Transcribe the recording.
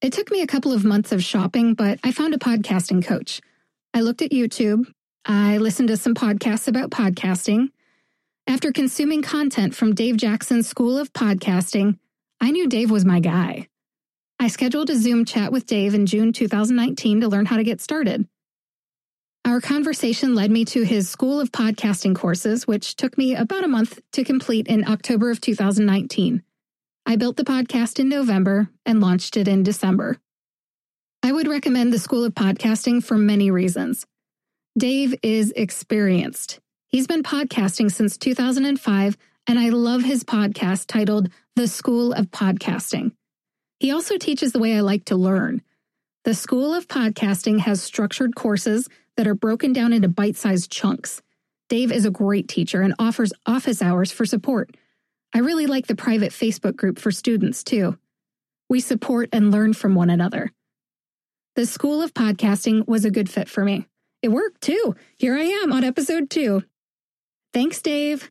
It took me a couple of months of shopping, but I found a podcasting coach. I looked at YouTube. I listened to some podcasts about podcasting. After consuming content from Dave Jackson's School of Podcasting, I knew Dave was my guy. I scheduled a Zoom chat with Dave in June 2019 to learn how to get started. Our conversation led me to his School of Podcasting courses, which took me about a month to complete in October of 2019. I built the podcast in November and launched it in December. I would recommend the School of Podcasting for many reasons. Dave is experienced. He's been podcasting since 2005, and I love his podcast titled The School of Podcasting. He also teaches the way I like to learn. The School of Podcasting has structured courses that are broken down into bite-sized chunks. Dave is a great teacher and offers office hours for support. I really like the private Facebook group for students, too. We support and learn from one another. The School of Podcasting was a good fit for me. It worked, too. Here I am on episode 2. Thanks, Dave.